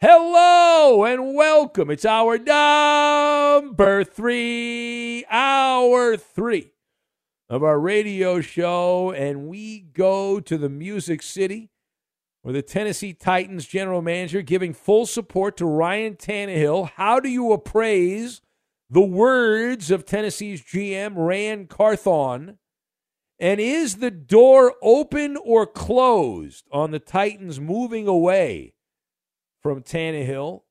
Hello and welcome. It's our number 3, hour 3 of our radio show, and we go to the Music City where the Tennessee Titans general manager giving full support to Ryan Tannehill. How do you appraise the words of Tennessee's GM, Ran Carthon? And is the door open or closed on the Titans moving away from Tannehill,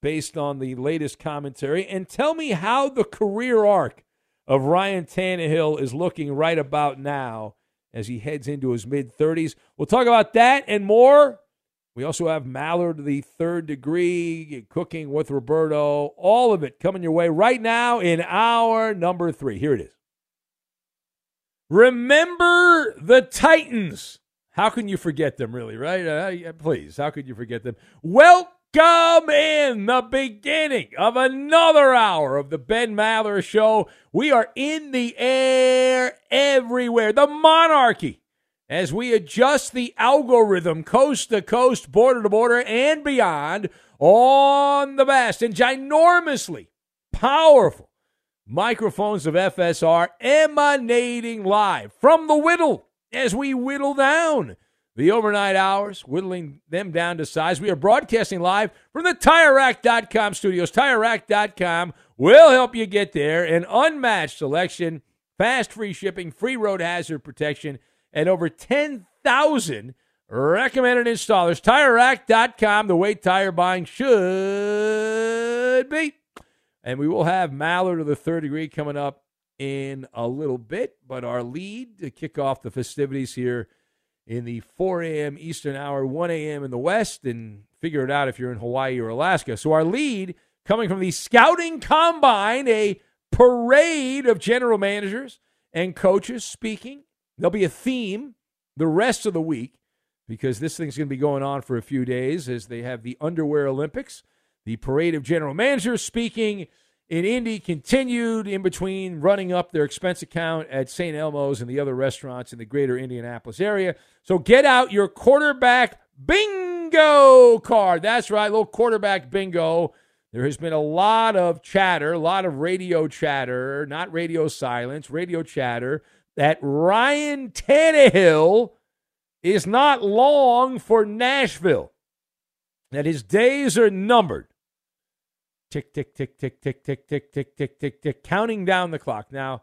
based on the latest commentary? And tell me how the career arc of Ryan Tannehill is looking right about now as he heads into his mid-30s. We'll talk about that and more. We also have Maller the Third Degree, Cooking with Roberto, all of it coming your way right now in hour number 3. Here it is. Remember the Titans. How can you forget them, really, right? Please, how could you forget them? Welcome in the beginning of another hour of the Ben Maller Show. We are in the air everywhere. The monarchy, as we adjust the algorithm coast to coast, border to border, and beyond on the vast and ginormously powerful microphones of FSR, emanating live from the Whittle. As we whittle down the overnight hours, whittling them down to size, we are broadcasting live from the TireRack.com studios. TireRack.com will help you get there. An unmatched selection, fast free shipping, free road hazard protection, and over 10,000 recommended installers. TireRack.com, the way tire buying should be. And we will have Maller to the Third Degree coming up in a little bit, but our lead to kick off the festivities here in the 4 a.m. Eastern hour, 1 a.m. in the West, and figure it out if you're in Hawaii or Alaska. So our lead coming from the Scouting Combine, a parade of general managers and coaches speaking. There'll be a theme the rest of the week because this thing's going to be going on for a few days as they have the Underwear Olympics, the parade of general managers speaking in Indy continued in between running up their expense account at St. Elmo's and the other restaurants in the greater Indianapolis area. So get out your quarterback bingo card. That's right, little quarterback bingo. There has been a lot of chatter, a lot of radio chatter, not radio silence, radio chatter, that Ryan Tannehill is not long for Nashville, that his days are numbered. Tick, tick, tick, tick, tick, tick, tick, tick, tick, tick, tick, counting down the clock. Now,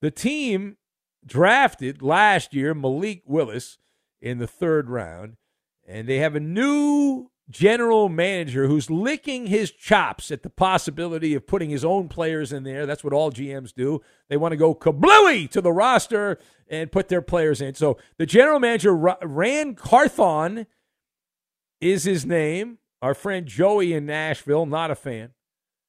the team drafted last year Malik Willis in the third round, and they have a new general manager who's licking his chops at the possibility of putting his own players in there. That's what all GMs do. They want to go kablooey to the roster and put their players in. So the general manager, Ran Carthon, is his name. Our friend Joey in Nashville, not a fan,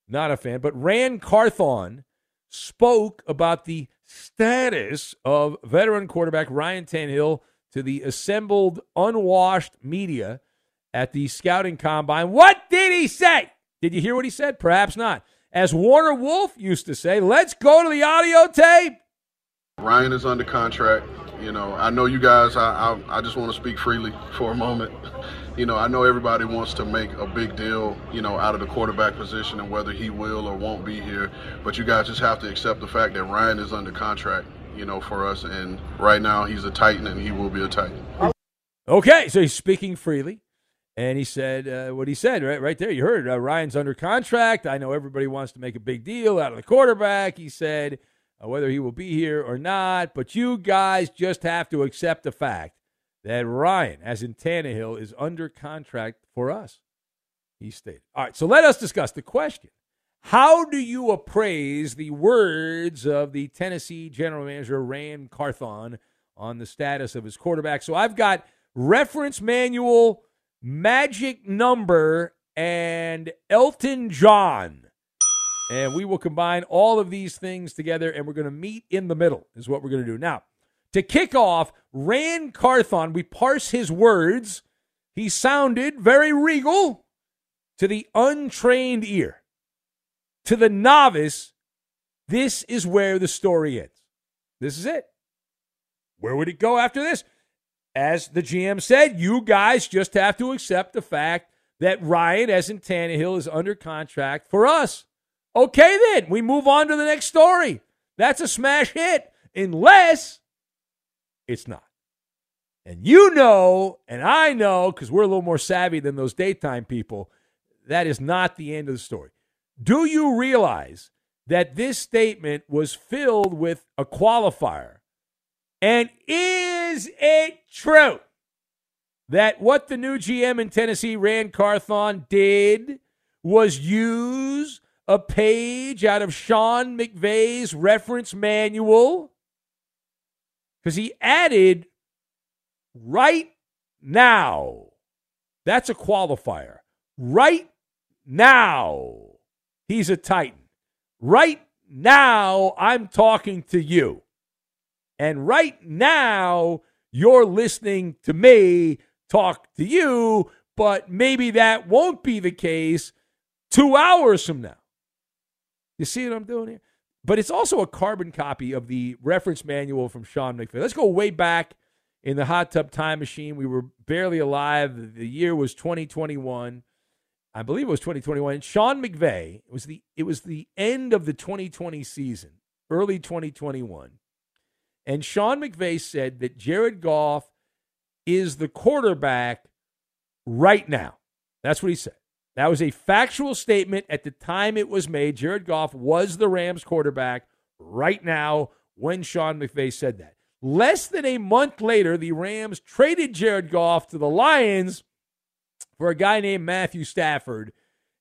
but Ran Carthon spoke about the status of veteran quarterback Ryan Tannehill to the assembled unwashed media at the Scouting Combine. What did he say? Did you hear what he said? Perhaps not. As Warner Wolf used to say, let's go to the audio tape. Ryan is under contract. You know, I know you guys, I just want to speak freely for a moment. You know, I know everybody wants to make a big deal, you know, out of the quarterback position and whether he will or won't be here. But you guys just have to accept the fact that Ryan is under contract, you know, for us. And right now he's a Titan and he will be a Titan. Okay, so he's speaking freely. And he said what he said right there. You heard Ryan's under contract. I know everybody wants to make a big deal out of the quarterback. He said whether he will be here or not. But you guys just have to accept the fact that Ryan, as in Tannehill, is under contract for us, he stated. All right, so let us discuss the question. How do you appraise the words of the Tennessee general manager, Ran Carthon, on the status of his quarterback? So I've got reference manual, magic number, and Elton John. And we will combine all of these things together, and we're going to meet in the middle is what we're going to do. Now, to kick off, Ran Carthon, we parse his words. He sounded very regal to the untrained ear. To the novice, this is where the story ends. This is it. Where would it go after this? As the GM said, you guys just have to accept the fact that Ryan, as in Tannehill, is under contract for us. Okay, then. We move on to the next story. That's a smash hit. Unless it's not. And you know, and I know, because we're a little more savvy than those daytime people, that is not the end of the story. Do you realize that this statement was filled with a qualifier? And is it true that what the new GM in Tennessee, Ran Carthon, did was use a page out of Sean McVay's reference manual? Because he added right now. That's a qualifier. Right now, he's a Titan. Right now, I'm talking to you. And right now, you're listening to me talk to you, but maybe that won't be the case 2 hours from now. You see what I'm doing here? But it's also a carbon copy of the reference manual from Sean McVay. Let's go way back in the hot tub time machine. We were barely alive. The year was 2021. I believe it was 2021. And Sean McVay, it was the end of the 2020 season, early 2021. And Sean McVay said that Jared Goff is the quarterback right now. That's what he said. That was a factual statement at the time it was made. Jared Goff was the Rams quarterback right now when Sean McVay said that. Less than a month later, the Rams traded Jared Goff to the Lions for a guy named Matthew Stafford.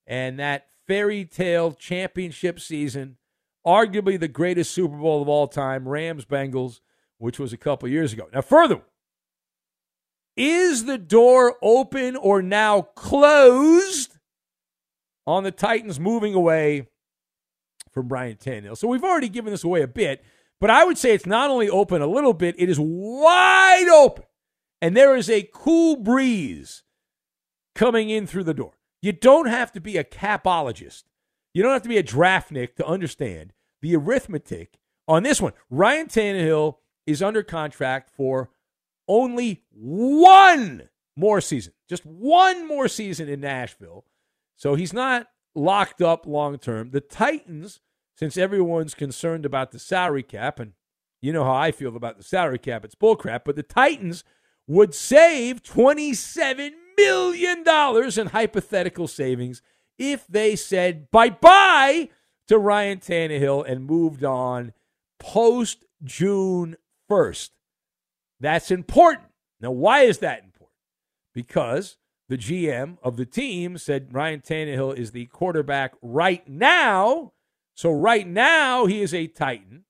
And that fairy tale championship season, arguably the greatest Super Bowl of all time, Rams-Bengals, which was a couple years ago. Now, further, is the door open or now closed on the Titans moving away from Ryan Tannehill? So we've already given this away a bit, but I would say it's not only open a little bit, it is wide open. And there is a cool breeze coming in through the door. You don't have to be a capologist. You don't have to be a draftnik to understand the arithmetic on this one. Ryan Tannehill is under contract for only one more season. Just one more season in Nashville. So he's not locked up long term. The Titans, since everyone's concerned about the salary cap, and you know how I feel about the salary cap, it's bullcrap, but the Titans would save $27 million in hypothetical savings if they said bye-bye to Ryan Tannehill and moved on post-June 1st. That's important. Now, why is that important? Because the GM of the team said Ryan Tannehill is the quarterback right now. So right now he is a Titan,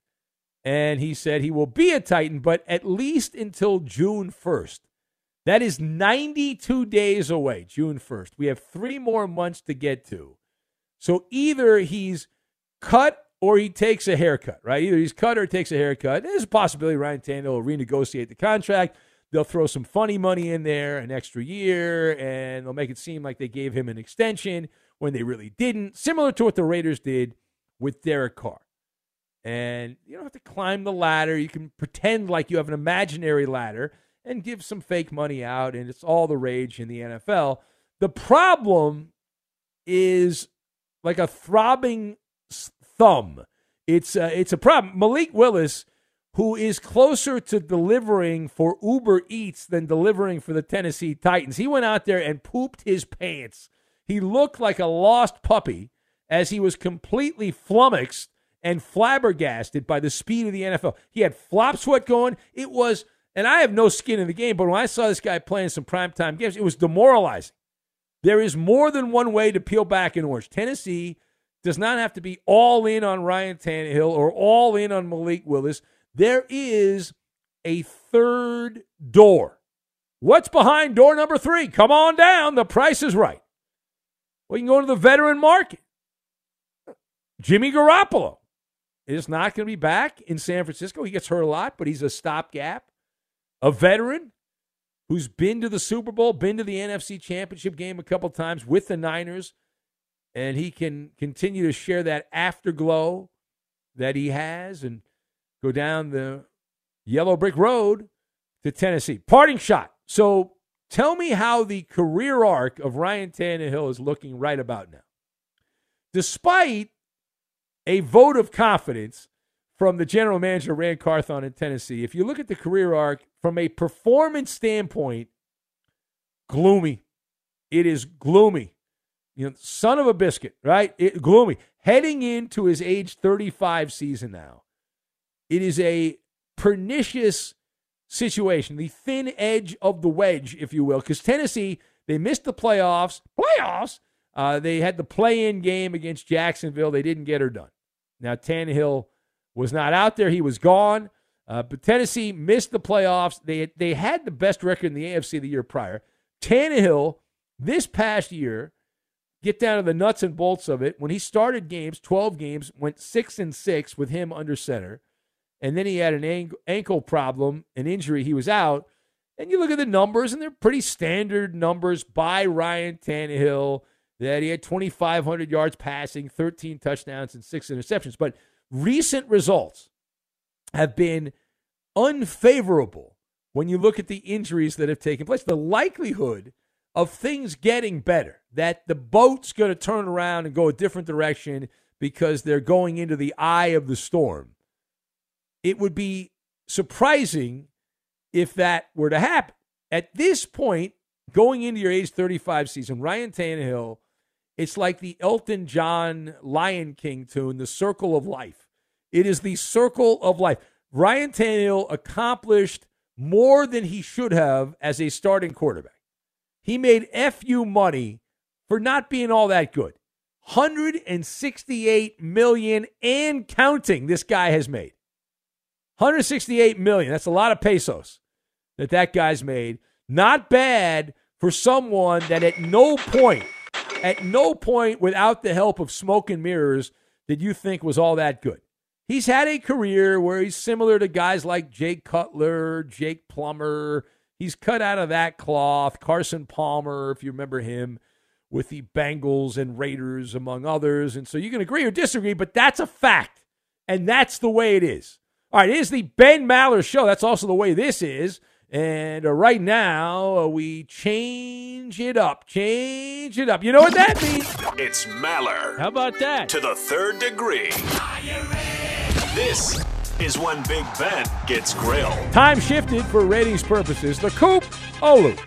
and he said he will be a Titan, but at least until June 1st. That is 92 days away, June 1st. We have 3 more months to get to. So either he's cut or he takes a haircut, right? Either he's cut or takes a haircut. There's a possibility Ryan Tannehill will renegotiate the contract. They'll throw some funny money in there, an extra year, and they'll make it seem like they gave him an extension when they really didn't, similar to what the Raiders did with Derek Carr. And you don't have to climb the ladder. You can pretend like you have an imaginary ladder and give some fake money out, and it's all the rage in the NFL. The problem is like a throbbing thumb. It's a problem. Malik Willis, who is closer to delivering for Uber Eats than delivering for the Tennessee Titans, he went out there and pooped his pants. He looked like a lost puppy as he was completely flummoxed and flabbergasted by the speed of the NFL. He had flop sweat going. It was, and I have no skin in the game, but when I saw this guy playing some primetime games, it was demoralizing. There is more than one way to peel back an orange. Tennessee does not have to be all in on Ryan Tannehill or all in on Malik Willis. There is a third door. What's behind door number 3? Come on down. The price is right. Well, you can go to the veteran market. Jimmy Garoppolo is not going to be back in San Francisco. He gets hurt a lot, but he's a stopgap. A veteran who's been to the Super Bowl, been to the NFC Championship game a couple times with the Niners, and he can continue to share that afterglow that he has and go down the yellow brick road to Tennessee. Parting shot. So tell me how the career arc of Ryan Tannehill is looking right about now. Despite a vote of confidence from the general manager, Ran Carthon, in Tennessee, if you look at the career arc from a performance standpoint, gloomy. It is gloomy. You know, son of a biscuit, right? Gloomy. Heading into his age 35 season now. It is a pernicious situation, the thin edge of the wedge, if you will, because Tennessee, they missed the playoffs. They had the play-in game against Jacksonville. They didn't get her done. Now, Tannehill was not out there. He was gone. But Tennessee missed the playoffs. They had the best record in the AFC the year prior. Tannehill, this past year, get down to the nuts and bolts of it. When he started games, 12 games, went 6-6 with him under center. And then he had an ankle problem, an injury. He was out. And you look at the numbers, and they're pretty standard numbers by Ryan Tannehill, that he had 2,500 yards passing, 13 touchdowns, and 6 interceptions. But recent results have been unfavorable when you look at the injuries that have taken place. The likelihood of things getting better, that the boat's going to turn around and go a different direction because they're going into the eye of the storm. It would be surprising if that were to happen. At this point, going into your age 35 season, Ryan Tannehill, it's like the Elton John Lion King tune, The Circle of Life. It is the circle of life. Ryan Tannehill accomplished more than he should have as a starting quarterback. He made FU money for not being all that good. $168 million and counting this guy has made. $168 million. That's a lot of pesos that guy's made. Not bad for someone that at no point without the help of smoke and mirrors did you think was all that good. He's had a career where he's similar to guys like Jake Cutler, Jake Plummer. He's cut out of that cloth. Carson Palmer, if you remember him, with the Bengals and Raiders, among others. And so you can agree or disagree, but that's a fact. And that's the way it is. All right, it is the Ben Maller Show. That's also the way this is. And right now, we change it up. Change it up. You know what that means? It's Maller. How about that? To the third degree. This is when Big Ben gets grilled. Time shifted for ratings purposes. The Coop Olu.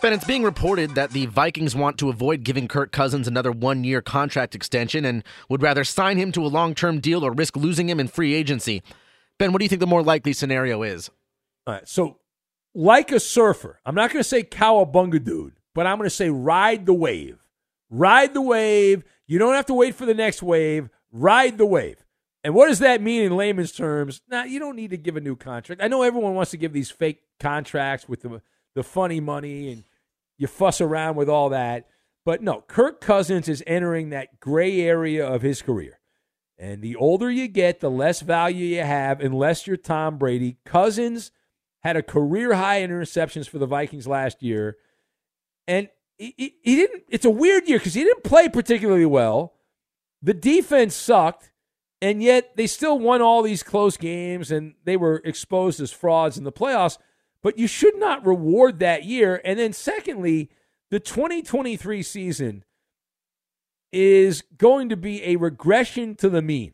Ben, it's being reported that the Vikings want to avoid giving Kirk Cousins another one-year contract extension and would rather sign him to a long-term deal or risk losing him in free agency. Ben, what do you think the more likely scenario is? All right, so like a surfer, I'm not going to say cowabunga dude, but I'm going to say ride the wave. Ride the wave. You don't have to wait for the next wave. Ride the wave. And what does that mean in layman's terms? Nah, you don't need to give a new contract. I know everyone wants to give these fake contracts with the funny money and you fuss around with all that. But no, Kirk Cousins is entering that gray area of his career. And the older you get, the less value you have, unless you're Tom Brady. Cousins had a career-high in interceptions for the Vikings last year. And he didn't. It's a weird year because he didn't play particularly well. The defense sucked, and yet they still won all these close games, and they were exposed as frauds in the playoffs. But you should not reward that year. And then secondly, the 2023 season is going to be a regression to the mean.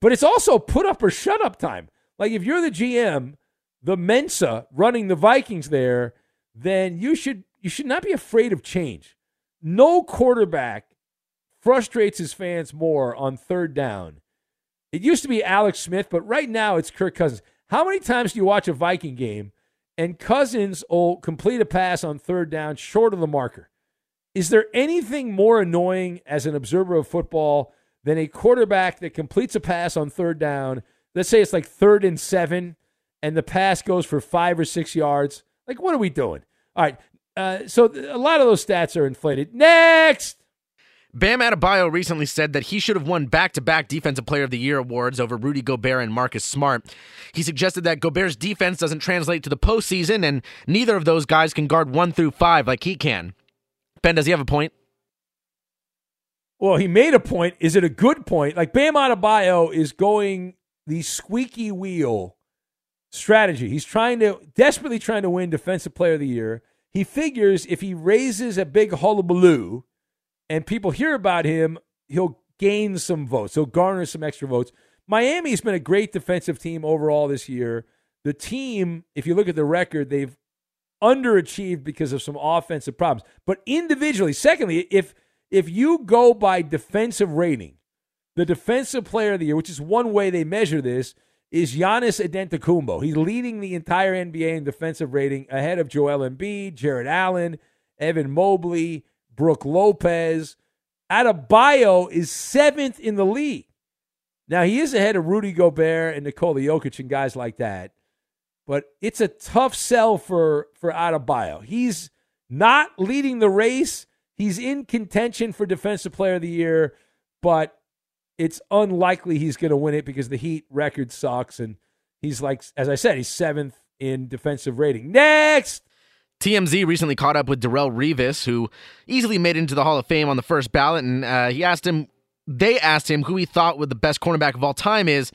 But it's also put up or shut up time. Like if you're the GM, the Mensa running the Vikings there, then you should not be afraid of change. No quarterback frustrates his fans more on third down. It used to be Alex Smith, but right now it's Kirk Cousins. How many times do you watch a Viking game and Cousins will complete a pass on third down short of the marker? Is there anything more annoying as an observer of football than a quarterback that completes a pass on third down? Let's say it's like 3rd and 7, and the pass goes for 5 or 6 yards. Like, what are we doing? All right. So a lot of those stats are inflated. Next! Bam Adebayo recently said that he should have won back-to-back Defensive Player of the Year awards over Rudy Gobert and Marcus Smart. He suggested that Gobert's defense doesn't translate to the postseason, and neither of those guys can guard 1 through 5 like he can. Ben, does he have a point? Well, he made a point. Is it a good point? Like, Bam Adebayo is going the squeaky wheel strategy. He's desperately trying to win Defensive Player of the Year. He figures if he raises a big hullabaloo and people hear about him, he'll gain some votes. He'll garner some extra votes. Miami's been a great defensive team overall this year. The team, if you look at the record, they've underachieved because of some offensive problems. But individually, secondly, if you go by defensive rating, the Defensive Player of the Year, which is one way they measure this, is Giannis Antetokounmpo. He's leading the entire NBA in defensive rating ahead of Joel Embiid, Jared Allen, Evan Mobley, Brooke Lopez. Adebayo is 7th in the league. Now, he is ahead of Rudy Gobert and Nikola Jokic and guys like that, but it's a tough sell for Adebayo. He's not leading the race. He's in contention for Defensive Player of the Year, but it's unlikely he's going to win it because the Heat record sucks, and he's like, as I said, he's 7th in defensive rating. Next! TMZ recently caught up with Darrelle Revis, who easily made it into the Hall of Fame on the first ballot, and they asked him who he thought was the best cornerback of all time is.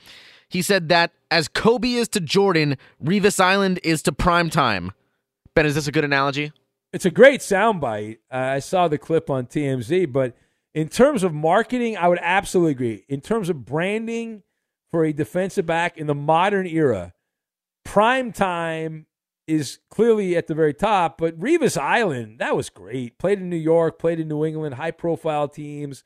He said that as Kobe is to Jordan, Revis Island is to primetime. Ben, is this a good analogy? It's a great soundbite. I saw the clip on TMZ, but in terms of marketing, I would absolutely agree. In terms of branding for a defensive back in the modern era, prime time is clearly at the very top, but Revis Island, that was great. Played in New York, played in New England, high-profile teams.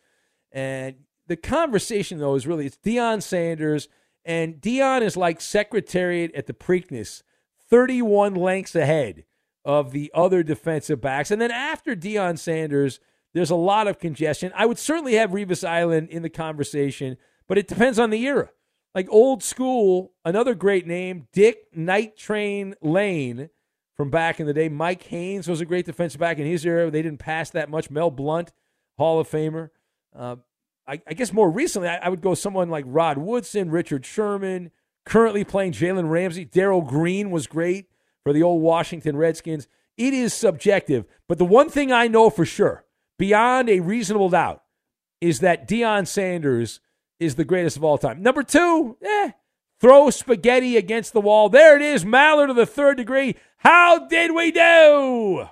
And the conversation, though, is really it's Deion Sanders, and Deion is like Secretariat at the Preakness, 31 lengths ahead of the other defensive backs. And then after Deion Sanders, there's a lot of congestion. I would certainly have Revis Island in the conversation, but it depends on the era. Like old school, another great name, Dick Night Train Lane from back in the day. Mike Haynes was a great defensive back in his era. They didn't pass that much. Mel Blount, Hall of Famer. I guess more recently, I would go someone like Rod Woodson, Richard Sherman, currently playing Jalen Ramsey. Darrell Green was great for the old Washington Redskins. It is subjective, but the one thing I know for sure, beyond a reasonable doubt, is that Deion Sanders is the greatest of all time. Number two, throw spaghetti against the wall. There it is, Maller to the third degree. How did we do?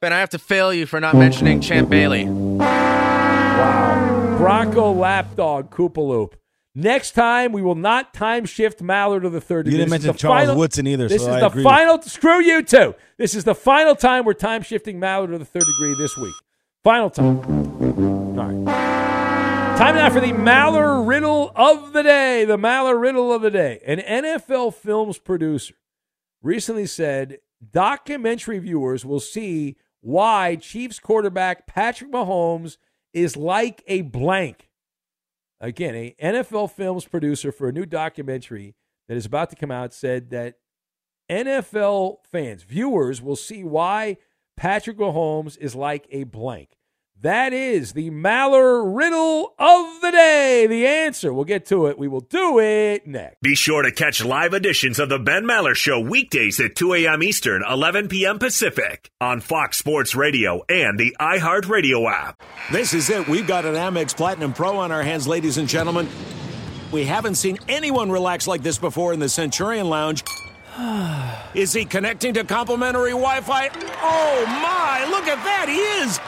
Ben, I have to fail you for not mentioning Champ Bailey. Wow. Bronco lapdog, Koopaloop. Next time, we will not time shift Maller to the third division. You didn't mention Charles Woodson either, so I agree. Screw you two. This is the final time we're time shifting Maller to the third degree this week. Final time. All right. Time now for the Maller Riddle of the Day. The Maller Riddle of the Day. An NFL Films producer recently said documentary viewers will see why Chiefs quarterback Patrick Mahomes is like a blank. Again, a NFL Films producer for a new documentary that is about to come out said that NFL fans, viewers, will see why Patrick Mahomes is like a blank. That is the Maller Riddle of the Day. The answer, we'll get to it. We will do it next. Be sure to catch live editions of the Ben Maller Show weekdays at 2 a.m. Eastern, 11 p.m. Pacific on Fox Sports Radio and the iHeartRadio app. This is it. We've got an Amex Platinum Pro on our hands, ladies and gentlemen. We haven't seen anyone relax like this before in the Centurion Lounge. Is he connecting to complimentary Wi-Fi? Oh, my. Look at that. He is.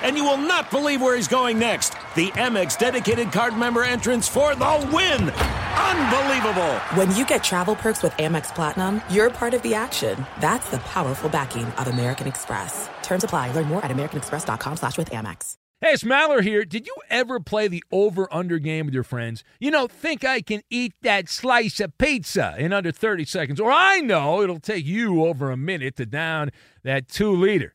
And you will not believe where he's going next. The Amex dedicated card member entrance for the win. Unbelievable. When you get travel perks with Amex Platinum, you're part of the action. That's the powerful backing of American Express. Terms apply. Learn more at americanexpress.com/withAmex. Hey, it's Maller here. Did you ever play the over-under game with your friends? You know, think I can eat that slice of pizza in under 30 seconds, or I know it'll take you over a minute to down that 2-liter.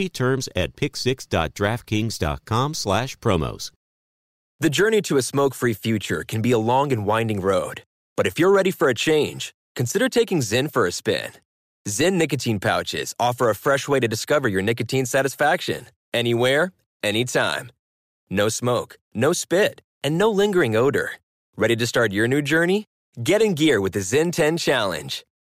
terms at pick6.draftkings.com/promos. The journey to a smoke-free future can be a long and winding road, but if you're ready for a change, consider taking Zyn for a spin. Zyn nicotine pouches offer a fresh way to discover your nicotine satisfaction anywhere, anytime. No smoke, no spit, and no lingering odor. Ready to start your new journey? Get in gear with the Zyn 10 Challenge.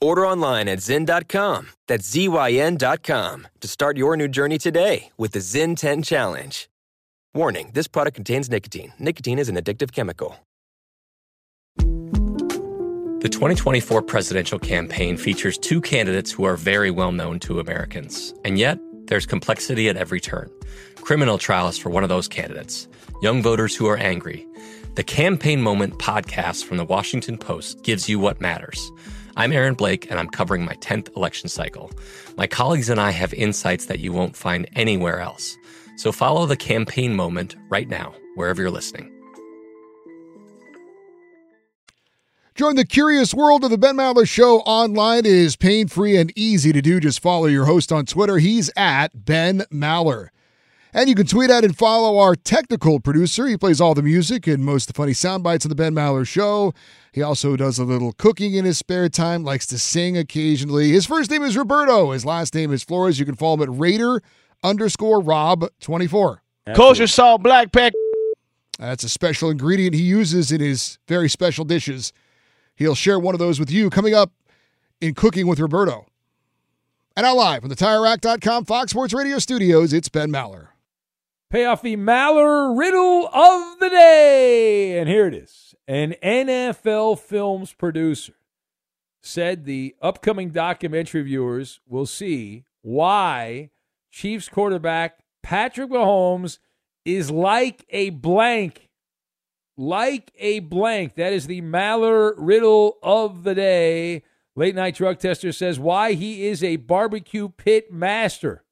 Order online at Zyn.com, that's ZYN.com, to start your new journey today with the Zyn 10 Challenge. Warning, this product contains nicotine. Nicotine is an addictive chemical. The 2024 presidential campaign features two candidates who are very well known to Americans. And yet, there's complexity at every turn. Criminal trials for one of those candidates. Young voters who are angry. The Campaign Moment podcast from The Washington Post gives you what matters. I'm Aaron Blake, and I'm covering my 10th election cycle. My colleagues and I have insights that you won't find anywhere else. So follow the Campaign Moment right now, wherever you're listening. Join the curious world of the Ben Maller Show online. It is pain-free and easy to do. Just follow your host on Twitter. He's at Ben Maller. And you can tweet at and follow our technical producer. He plays all the music and most of the funny sound bites of the Ben Maller Show. He also does a little cooking in his spare time, likes to sing occasionally. His first name is Roberto. His last name is Flores. You can follow him at Raider_Rob24. Kosher salt, black pepper. That's a special ingredient he uses in his very special dishes. He'll share one of those with you coming up in Cooking with Roberto. And now live from the TireRack.com Fox Sports Radio studios, it's Ben Maller. Pay off the Maller riddle of the day. And here it is. An NFL Films producer said the upcoming documentary viewers will see why Chiefs quarterback Patrick Mahomes is like a blank. Like a blank. That is the Maller riddle of the day. Late night drug tester says why he is a barbecue pit master.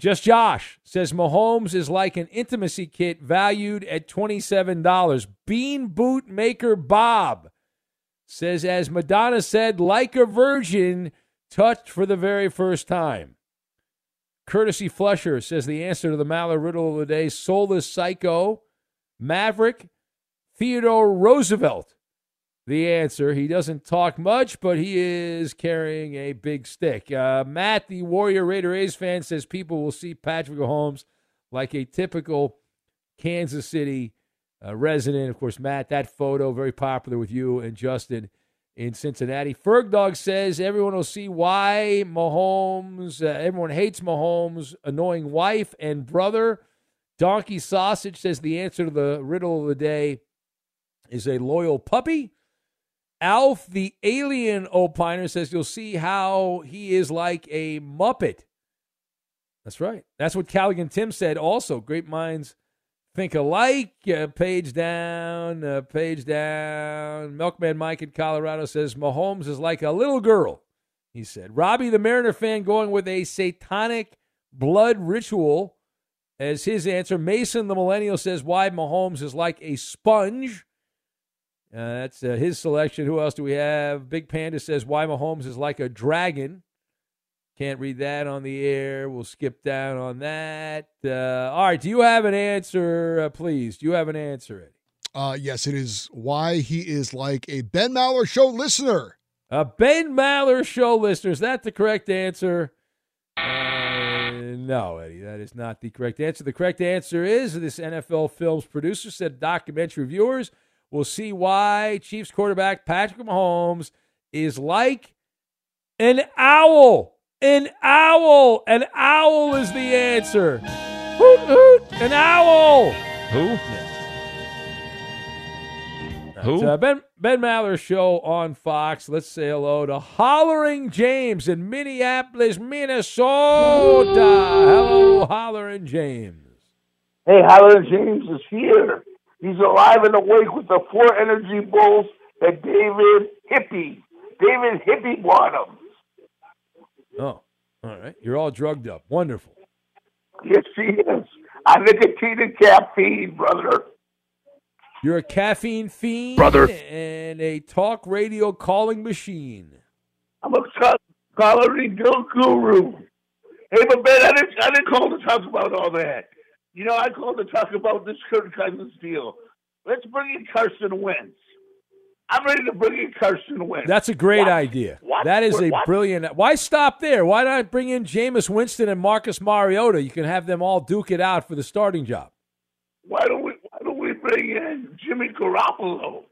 Just Josh says Mahomes is like an intimacy kit valued at $27. Bean boot maker Bob says, as Madonna said, like a virgin touched for the very first time. Courtesy Flusher says the answer to the Maller riddle of the day, soulless psycho, Maverick, Theodore Roosevelt. The answer, he doesn't talk much, but he is carrying a big stick. Matt, the Warrior Raider A's fan, says people will see Patrick Mahomes like a typical Kansas City resident. Of course, Matt, that photo, very popular with you and Justin in Cincinnati. Fergdog says everyone will see why Mahomes, everyone hates Mahomes' annoying wife and brother. Donkey Sausage says the answer to the riddle of the day is a loyal puppy. Alf, the alien opiner, says you'll see how he is like a Muppet. That's right. That's what Callaghan Tim said also. Great minds think alike. Page down. Milkman Mike in Colorado says Mahomes is like a little girl, he said. Robbie, the Mariner fan, going with a satanic blood ritual as his answer. Mason, the millennial, says why Mahomes is like a sponge. That's his selection. Who else do we have? Big Panda says why Mahomes is like a dragon. Can't read that on the air. We'll skip down on that. All right. Do you have an answer, please? Do you have an answer, Eddie? Yes, it is why he is like a Ben Maller Show listener. A Ben Maller Show listener. Is that the correct answer? No, Eddie, that is not the correct answer. The correct answer is this NFL Films producer said documentary viewers we'll see why Chiefs quarterback Patrick Mahomes is like an owl. An owl. An owl is the answer. Hoot, hoot. An owl. Who? Who? Ben Maller's show on Fox. Let's say hello to Hollering James in Minneapolis, Minnesota. Hello, Hollering James. Hey, Hollering James is here. He's alive and awake with the four energy bulls that David Hippie bought him. Oh, all right. You're all drugged up. Wonderful. Yes, she is. I'm nicotine and caffeine, brother. You're a caffeine fiend, brother, and a talk radio calling machine. I'm a scholarly guru. Hey, but Ben, I didn't call to talk about all that. You know, I called to talk about this Kirk Cousins deal. Let's bring in Carson Wentz. I'm ready to bring in Carson Wentz. That's a great idea. That is brilliant. Why stop there? Why not bring in Jameis Winston and Marcus Mariota? You can have them all duke it out for the starting job. Why don't we bring in Jimmy Garoppolo?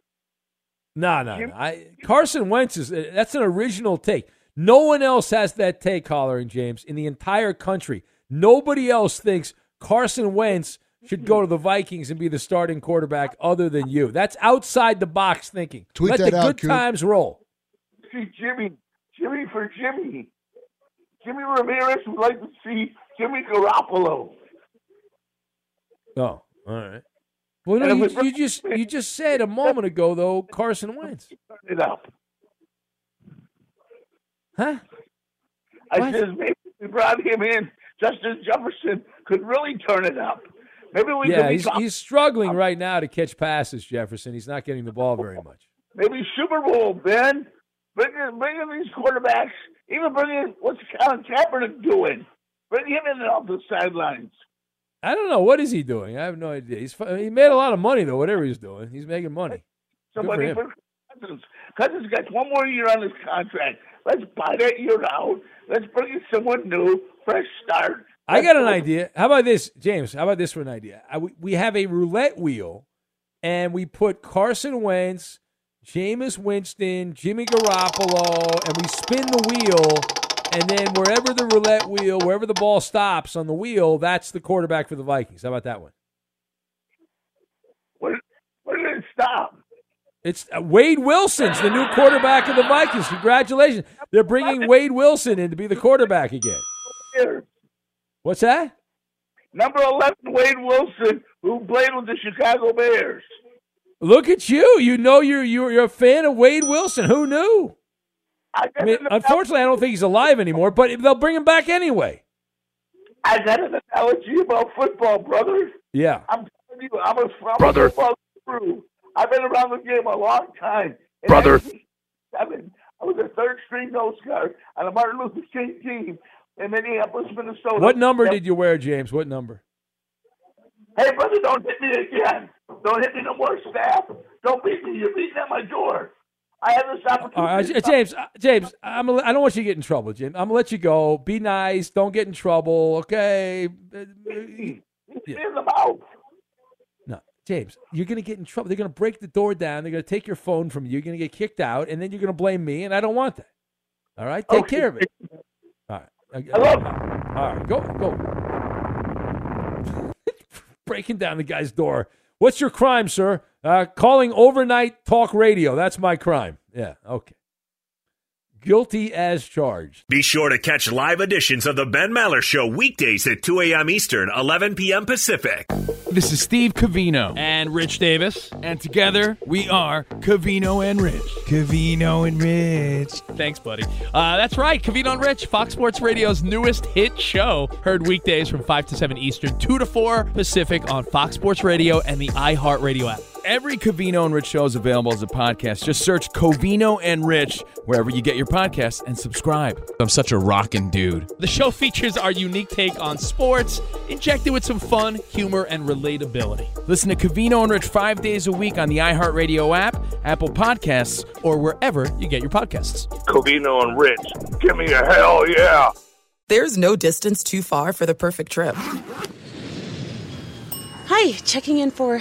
No. Carson Wentz that's an original take. No one else has that take, Hollering James, in the entire country. Nobody else thinks Carson Wentz should go to the Vikings and be the starting quarterback other than you. That's outside the box thinking. Tweet Let the out, good Coop. Times roll. See Jimmy for Jimmy. Jimmy Ramirez would like to see Jimmy Garoppolo. Oh, all right. Well, no, you just said a moment ago, though, Carson Wentz. Turn it up. Huh? I said maybe we brought him in. Justin Jefferson could really turn it up. Maybe we could he's struggling right now to catch passes, Jefferson. He's not getting the ball very much. Maybe Super Bowl, Ben. Bring in these quarterbacks. Even bring in what's Colin Kaepernick doing? Bring him in off the sidelines. I don't know. What is he doing? I have no idea. He made a lot of money, though, whatever he's doing. He's making money. Somebody for Cousins. Cousins got one more year on his contract. Let's buy that year out. Let's bring in someone new. Fresh start. I got an idea. How about this, James? How about this for an idea? We have a roulette wheel, and we put Carson Wentz, Jameis Winston, Jimmy Garoppolo, and we spin the wheel, and then wherever the roulette wheel, wherever the ball stops on the wheel, that's the quarterback for the Vikings. How about that one? Where did it stop? It's Wade Wilson's the new quarterback of the Vikings. Congratulations. They're bringing Wade Wilson in to be the quarterback again. What's that? Number 11, Wade Wilson, who played with the Chicago Bears. Look at you. You know you're a fan of Wade Wilson. Who knew? I mean, unfortunately, I don't think he's alive anymore, but they'll bring him back anyway. I got an analogy about football, brother. Yeah. I'm telling you, I'm a football guru. I've been around the game a long time. And brother. I was a third-string nose guard on a Martin Luther King team in Minneapolis, Minnesota. What number did you wear, James? What number? Hey, brother, don't hit me again. Don't hit me no more, staff. Don't beat me. You're beating at my door. I have this opportunity. All right, James, I don't want you to get in trouble, James. I'm going to let you go. Be nice. Don't get in trouble, okay? He's in the mouth. No, James, you're going to get in trouble. They're going to break the door down. They're going to take your phone from you. You're going to get kicked out, and then you're going to blame me, and I don't want that. All right? Take care of it. All right. I love it. All right, go. Breaking down the guy's door. What's your crime, sir? Calling overnight talk radio. That's my crime. Yeah, okay. Guilty as charged. Be sure to catch live editions of the Ben Maller Show weekdays at 2 a.m. Eastern, 11 p.m. Pacific. This is Steve Covino. And Rich Davis. And together, we are Covino and Rich. Covino and Rich. Thanks, buddy. That's right. Covino and Rich, Fox Sports Radio's newest hit show. Heard weekdays from 5 to 7 Eastern, 2 to 4 Pacific on Fox Sports Radio and the iHeartRadio app. Every Covino and Rich show is available as a podcast. Just search Covino and Rich wherever you get your podcasts and subscribe. I'm such a rockin' dude. The show features our unique take on sports, injected with some fun, humor, and relatability. Listen to Covino and Rich 5 days a week on the iHeartRadio app, Apple Podcasts, or wherever you get your podcasts. Covino and Rich, give me a hell yeah. There's no distance too far for the perfect trip. Hi, checking in for...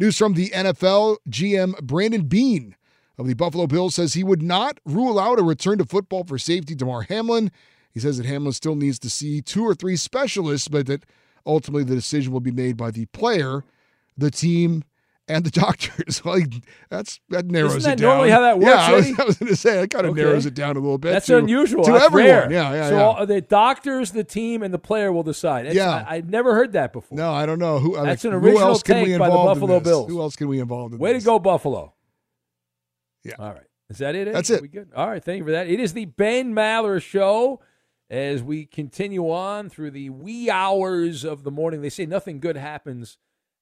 News from the NFL, GM Brandon Beane of the Buffalo Bills says he would not rule out a return to football for safety DeMar Hamlin. He says that Hamlin still needs to see 2 or 3 specialists, but that ultimately the decision will be made by the player, the team, and the doctors. Like, that narrows it down. Isn't that normally how that works? Yeah, I was going to say, that kind of narrows it down a little bit. That's unusual. To everyone. Rare. Yeah. So the doctors, the team, and the player will decide. I've never heard that before. No, I don't know. That's an original take by the Buffalo Bills. Who else can we involve in this? Way to go, Buffalo. Yeah. All right. Is that it? That's it. We good? All right. Thank you for that. It is the Ben Maller Show. As we continue on through the wee hours of the morning, they say nothing good happens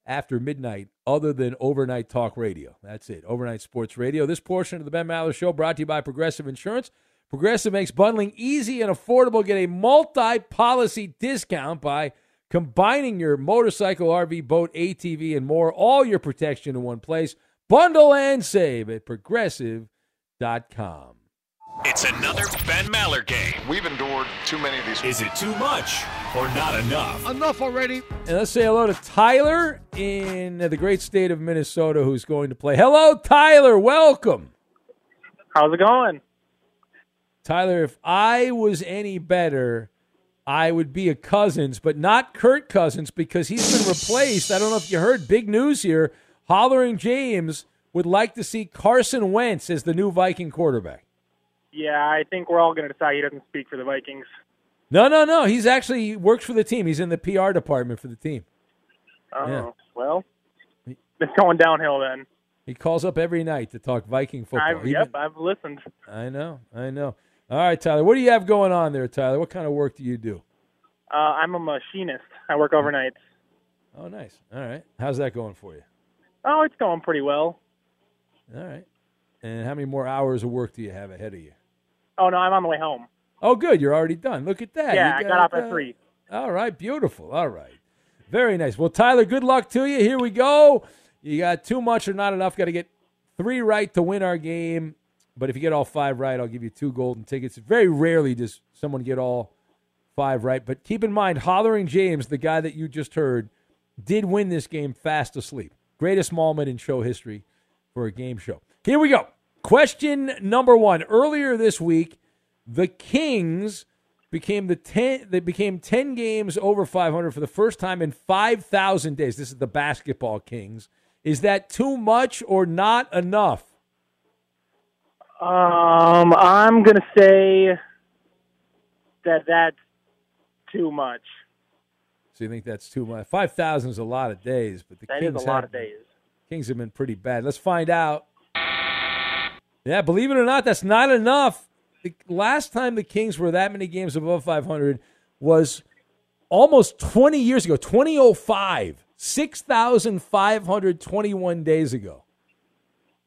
after midnight other than overnight talk radio. That's it, overnight sports radio. This portion of the Ben Maller Show brought to you by Progressive Insurance. Progressive makes bundling easy and affordable. Get a multi-policy discount by combining your motorcycle, RV, boat, ATV, and more, all your protection in one place. Bundle and save at progressive.com. It's another Ben Maller game. We've endured too many of these. Is it too much or not enough? Enough already. And let's say hello to Tyler in the great state of Minnesota who's going to play. Hello, Tyler. Welcome. How's it going? Tyler, if I was any better, I would be a Cousins, but not Kirk Cousins because he's been replaced. I don't know if you heard big news here. Hollering James would like to see Carson Wentz as the new Viking quarterback. Yeah, I think we're all going to decide he doesn't speak for the Vikings. No. He's actually works for the team. He's in the PR department for the team. Oh, yeah. Well, it's going downhill then. He calls up every night to talk Viking football. I've listened. I know. All right, Tyler, what do you have going on there, Tyler? What kind of work do you do? I'm a machinist. I work overnight. Oh, nice. All right. How's that going for you? Oh, it's going pretty well. All right. And how many more hours of work do you have ahead of you? Oh, no, I'm on the way home. Oh, good. You're already done. Look at that. Yeah, I got off at 3. All right, beautiful. All right. Very nice. Well, Tyler, good luck to you. Here we go. You got too much or not enough. Got to get 3 right to win our game. But if you get all 5 right, I'll give you 2 golden tickets. Very rarely does someone get all 5 right. But keep in mind, Hollering James, the guy that you just heard, did win this game fast asleep. Greatest moment in show history for a game show. Here we go. Question number 1. Earlier this week, the Kings became they became 10 games over 500 for the first time in 5,000 days. This is the basketball Kings. Is that too much or not enough? I'm going to say that's too much. So you think that's too much? 5,000 is a lot of days, but the Kings is a lot of days. Kings have been pretty bad. Let's find out. Yeah, believe it or not, that's not enough. The last time the Kings were that many games above 500 was almost 20 years ago, 2005, 6,521 days ago.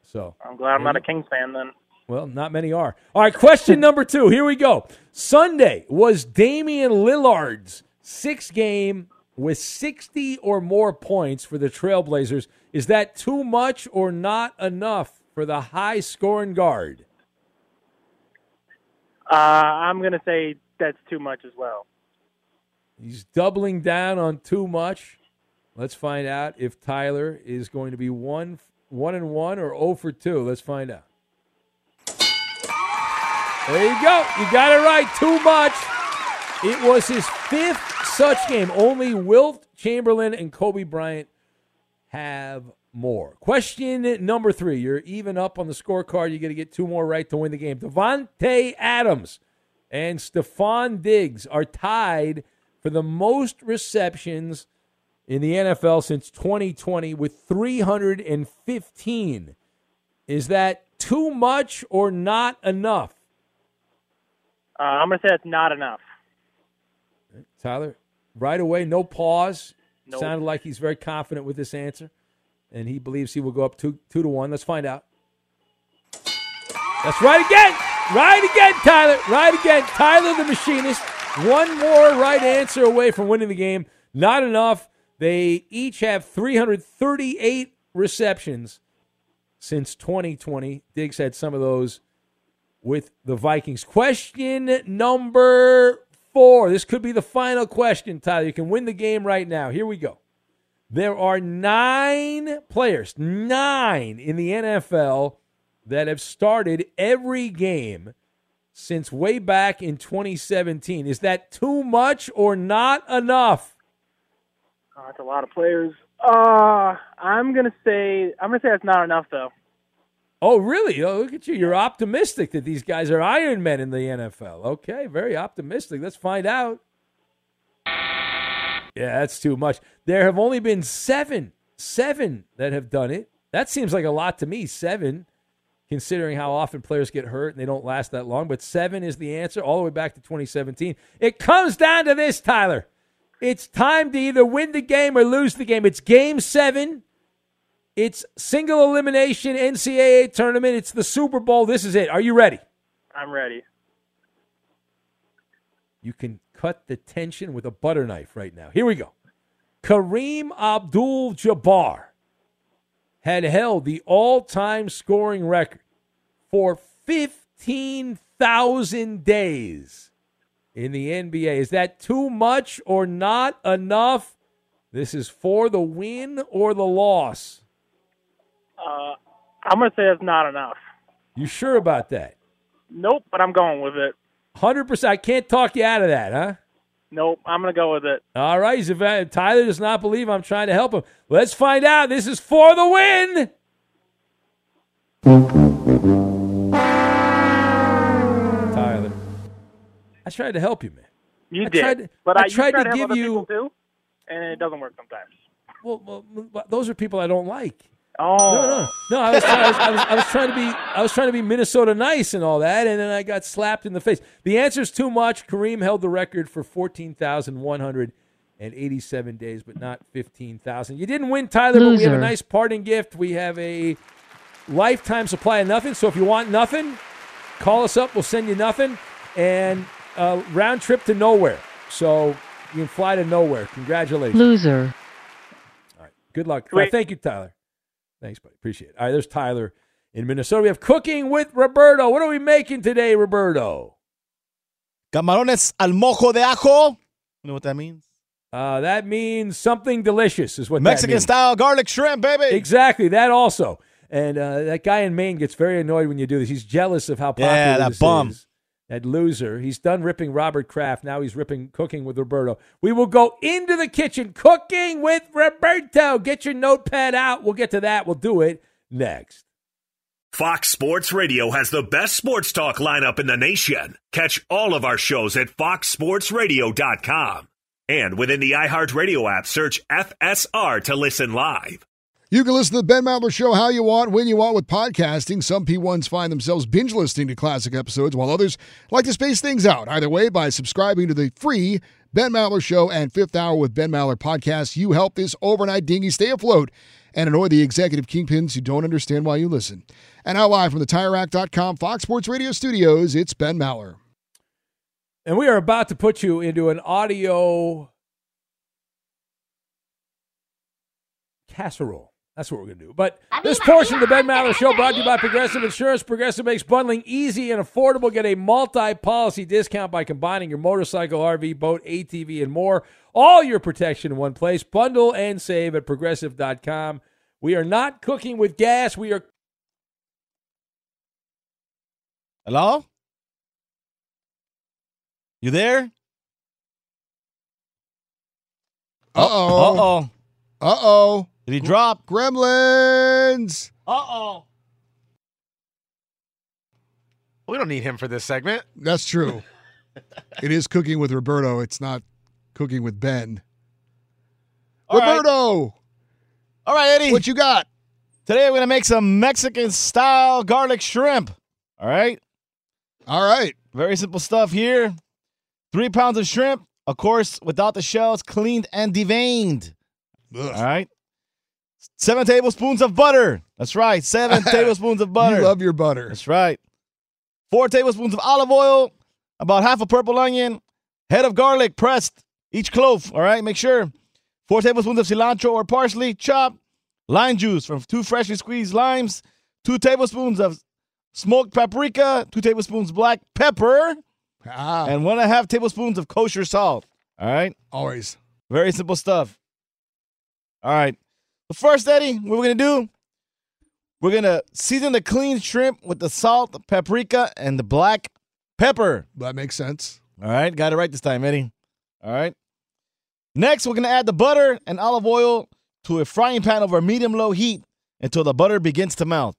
So I'm glad I'm not a Kings fan then. Well, not many are. All right, question number 2. Here we go. Sunday was Damian Lillard's 6th game with 60 or more points for the Trailblazers. Is that too much or not enough for the high-scoring guard? I'm going to say that's too much as well. He's doubling down on too much. Let's find out if Tyler is going to be 1-1 or 0-2. Let's find out. There you go. You got it right. Too much. It was his 5th such game. Only Wilt Chamberlain and Kobe Bryant have more. Question number 3. You're even up on the scorecard. You got to get 2 more right to win the game. Devontae Adams and Stephon Diggs are tied for the most receptions in the NFL since 2020 with 315. Is that too much or not enough? I'm going to say it's not enough. Tyler, right away, no pause. Nope. Sounded like he's very confident with this answer. And he believes he will go up 2-1. Let's find out. That's right again. Right again, Tyler. Right again. Tyler, the machinist, One more right answer away from winning the game. Not enough. They each have 338 receptions since 2020. Diggs had some of those with the Vikings. Question number 4. This could be the final question, Tyler. You can win the game right now. Here we go. There are 9 players, 9 in the NFL that have started every game since way back in 2017. Is that too much or not enough? That's a lot of players. I'm gonna say that's not enough, though. Oh, really? Oh, look at you. You're optimistic that these guys are Iron Men in the NFL. Okay, very optimistic. Let's find out. Yeah, that's too much. There have only been 7 that have done it. That seems like a lot to me, 7, considering how often players get hurt and they don't last that long. But 7 is the answer all the way back to 2017. It comes down to this, Tyler. It's time to either win the game or lose the game. It's game 7. It's single elimination NCAA tournament. It's the Super Bowl. This is it. Are you ready? I'm ready. You can cut the tension with a butter knife right now. Here we go. Kareem Abdul-Jabbar had held the all-time scoring record for 15,000 days in the NBA. Is that too much or not enough? This is for the win or the loss. I'm going to say that's not enough. You sure about that? Nope, but I'm going with it. 100%. I can't talk you out of that, huh? Nope, I'm going to go with it. All right. Tyler does not believe I'm trying to help him. Let's find out. This is for the win. Tyler, I tried to help you, man. You tried to help other people too, and it doesn't work sometimes. Well, those are people I don't like. Oh no! I was trying to be Minnesota nice and all that, and then I got slapped in the face. The answer is too much. Kareem held the record for 14,187 days, but not 15,000. You didn't win, Tyler, loser. But we have a nice parting gift. We have a lifetime supply of nothing. So if you want nothing, call us up. We'll send you nothing, and a round trip to nowhere. So you can fly to nowhere. Congratulations, loser. All right. Good luck. Well, thank you, Tyler. Thanks, buddy. Appreciate it. All right, there's Tyler in Minnesota. We have Cooking with Roberto. What are we making today, Roberto? Camarones al mojo de ajo. You know what that means? That means something delicious is what Mexican-style garlic shrimp, baby. Exactly, that also. And that guy in Maine gets very annoyed when you do this. He's jealous of how popular this bum is. That loser. He's done ripping Robert Kraft. Now he's ripping Cooking with Roberto. We will go into the kitchen. Cooking with Roberto. Get your notepad out. We'll get to that. We'll do it next. Fox Sports Radio has the best sports talk lineup in the nation. Catch all of our shows at foxsportsradio.com. And within the iHeartRadio app, search FSR to listen live. You can listen to The Ben Maller Show how you want, when you want with podcasting. Some P1s find themselves binge listening to classic episodes, while others like to space things out. Either way, by subscribing to the free Ben Maller Show and Fifth Hour with Ben Maller podcast, you help this overnight dinghy stay afloat and annoy the executive kingpins who don't understand why you listen. And now live from the TireRack.com Fox Sports Radio studios, it's Ben Maller. And we are about to put you into an audio casserole. That's what we're going to do. But this portion of the Ben Maller Show brought to you by Progressive Insurance. Progressive makes bundling easy and affordable. Get a multi-policy discount by combining your motorcycle, RV, boat, ATV, and more. All your protection in one place. Bundle and save at Progressive.com. We are not cooking with gas. We are... Hello? You there? Uh-oh. Uh-oh. Did he drop? Gremlins! Uh-oh. We don't need him for this segment. That's true. It is Cooking with Roberto. It's not Cooking with Ben. All Roberto! Right. All right, Eddie. What you got? Today we're going to make some Mexican-style garlic shrimp. All right? All right. Very simple stuff here. 3 pounds of shrimp. Of course, without the shells, cleaned and deveined. Ugh. All right? 7 tablespoons of butter. That's right. 7 tablespoons of butter. You love your butter. That's right. 4 tablespoons of olive oil, about half a purple onion, head of garlic pressed, each clove, all right? Make sure. 4 tablespoons of cilantro or parsley, chopped. Lime juice from 2 freshly squeezed limes. 2 tablespoons of smoked paprika. 2 tablespoons black pepper. Wow. And 1.5 tablespoons of kosher salt, all right? Always. Very simple stuff. All right. But first, Eddie, what we're going to do, we're going to season the clean shrimp with the salt, the paprika, and the black pepper. That makes sense. All right. Got it right this time, Eddie. All right. Next, we're going to add the butter and olive oil to a frying pan over medium-low heat until the butter begins to melt.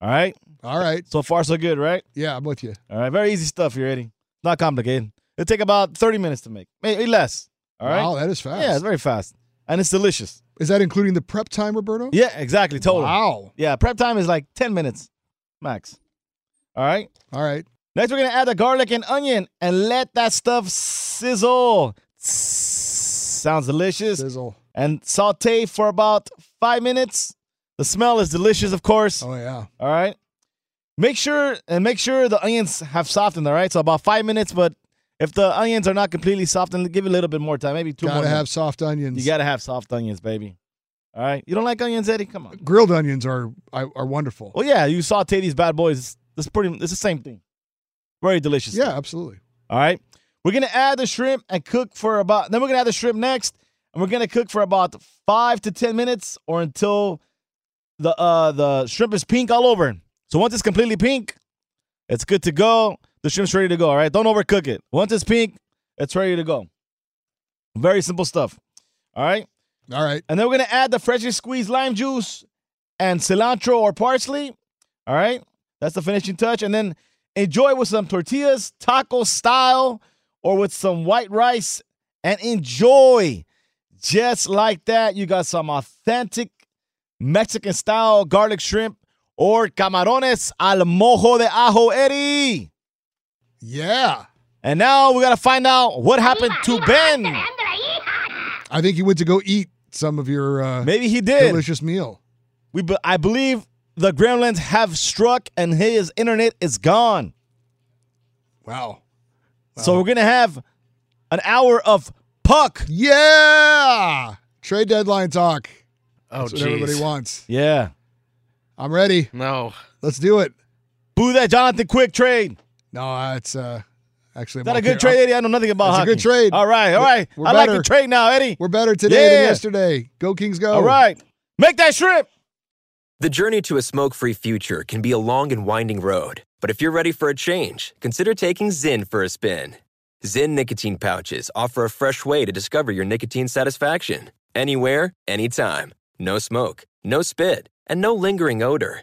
All right? All right. So far, so good, right? Yeah, I'm with you. All right. Very easy stuff here, Eddie. Not complicated. It'll take about 30 minutes to make. Maybe less. All right? Wow, that is fast. Yeah, it's very fast. And it's delicious. Is that including the prep time, Roberto? Yeah, exactly. Totally. Wow. Yeah, prep time is like 10 minutes max. All right? All right. Next, we're going to add the garlic and onion and let that stuff sizzle. Sounds delicious. Sizzle. And saute for about 5 minutes. The smell is delicious, of course. Oh, yeah. All right? Make sure the onions have softened, all right? So about 5 minutes, but if the onions are not completely soft, then give it a little bit more time, maybe 2 more minutes. Gotta have soft onions. You gotta have soft onions, baby. All right, you don't like onions, Eddie? Come on. Grilled onions are wonderful. Well, yeah, you saute these bad boys. It's the same thing. Very delicious. Yeah, absolutely. All right, we're gonna add the shrimp and cook for about. Then we're gonna add the shrimp next, and we're gonna cook for about 5 to 10 minutes or until the shrimp is pink all over. So once it's completely pink, it's good to go. The shrimp's ready to go, all right? Don't overcook it. Once it's pink, it's ready to go. Very simple stuff, all right? All right. And then we're going to add the freshly squeezed lime juice and cilantro or parsley, all right? That's the finishing touch. And then enjoy with some tortillas, taco style, or with some white rice, and enjoy. Just like that, you got some authentic Mexican-style garlic shrimp or camarones al mojo de ajo, Eddie. Yeah. And now we got to find out what happened to Ben. I think he went to go eat some of your maybe he did. Delicious meal. I believe the gremlins have struck and his internet is gone. Wow. So we're going to have an hour of puck. Yeah. Trade deadline talk. Oh, that's what everybody wants. Yeah. I'm ready. No. Let's do it. Boo that Jonathan Quick trade. No, it's actually... Is that a good trade, Eddie? I know nothing about hockey. It's a good trade. All right. I like the trade now, Eddie. We're better today than yesterday. Go, Kings, go. All right. Make that shrimp. The journey to a smoke-free future can be a long and winding road. But if you're ready for a change, consider taking Zyn for a spin. Zyn nicotine pouches offer a fresh way to discover your nicotine satisfaction. Anywhere, anytime. No smoke, no spit, and no lingering odor.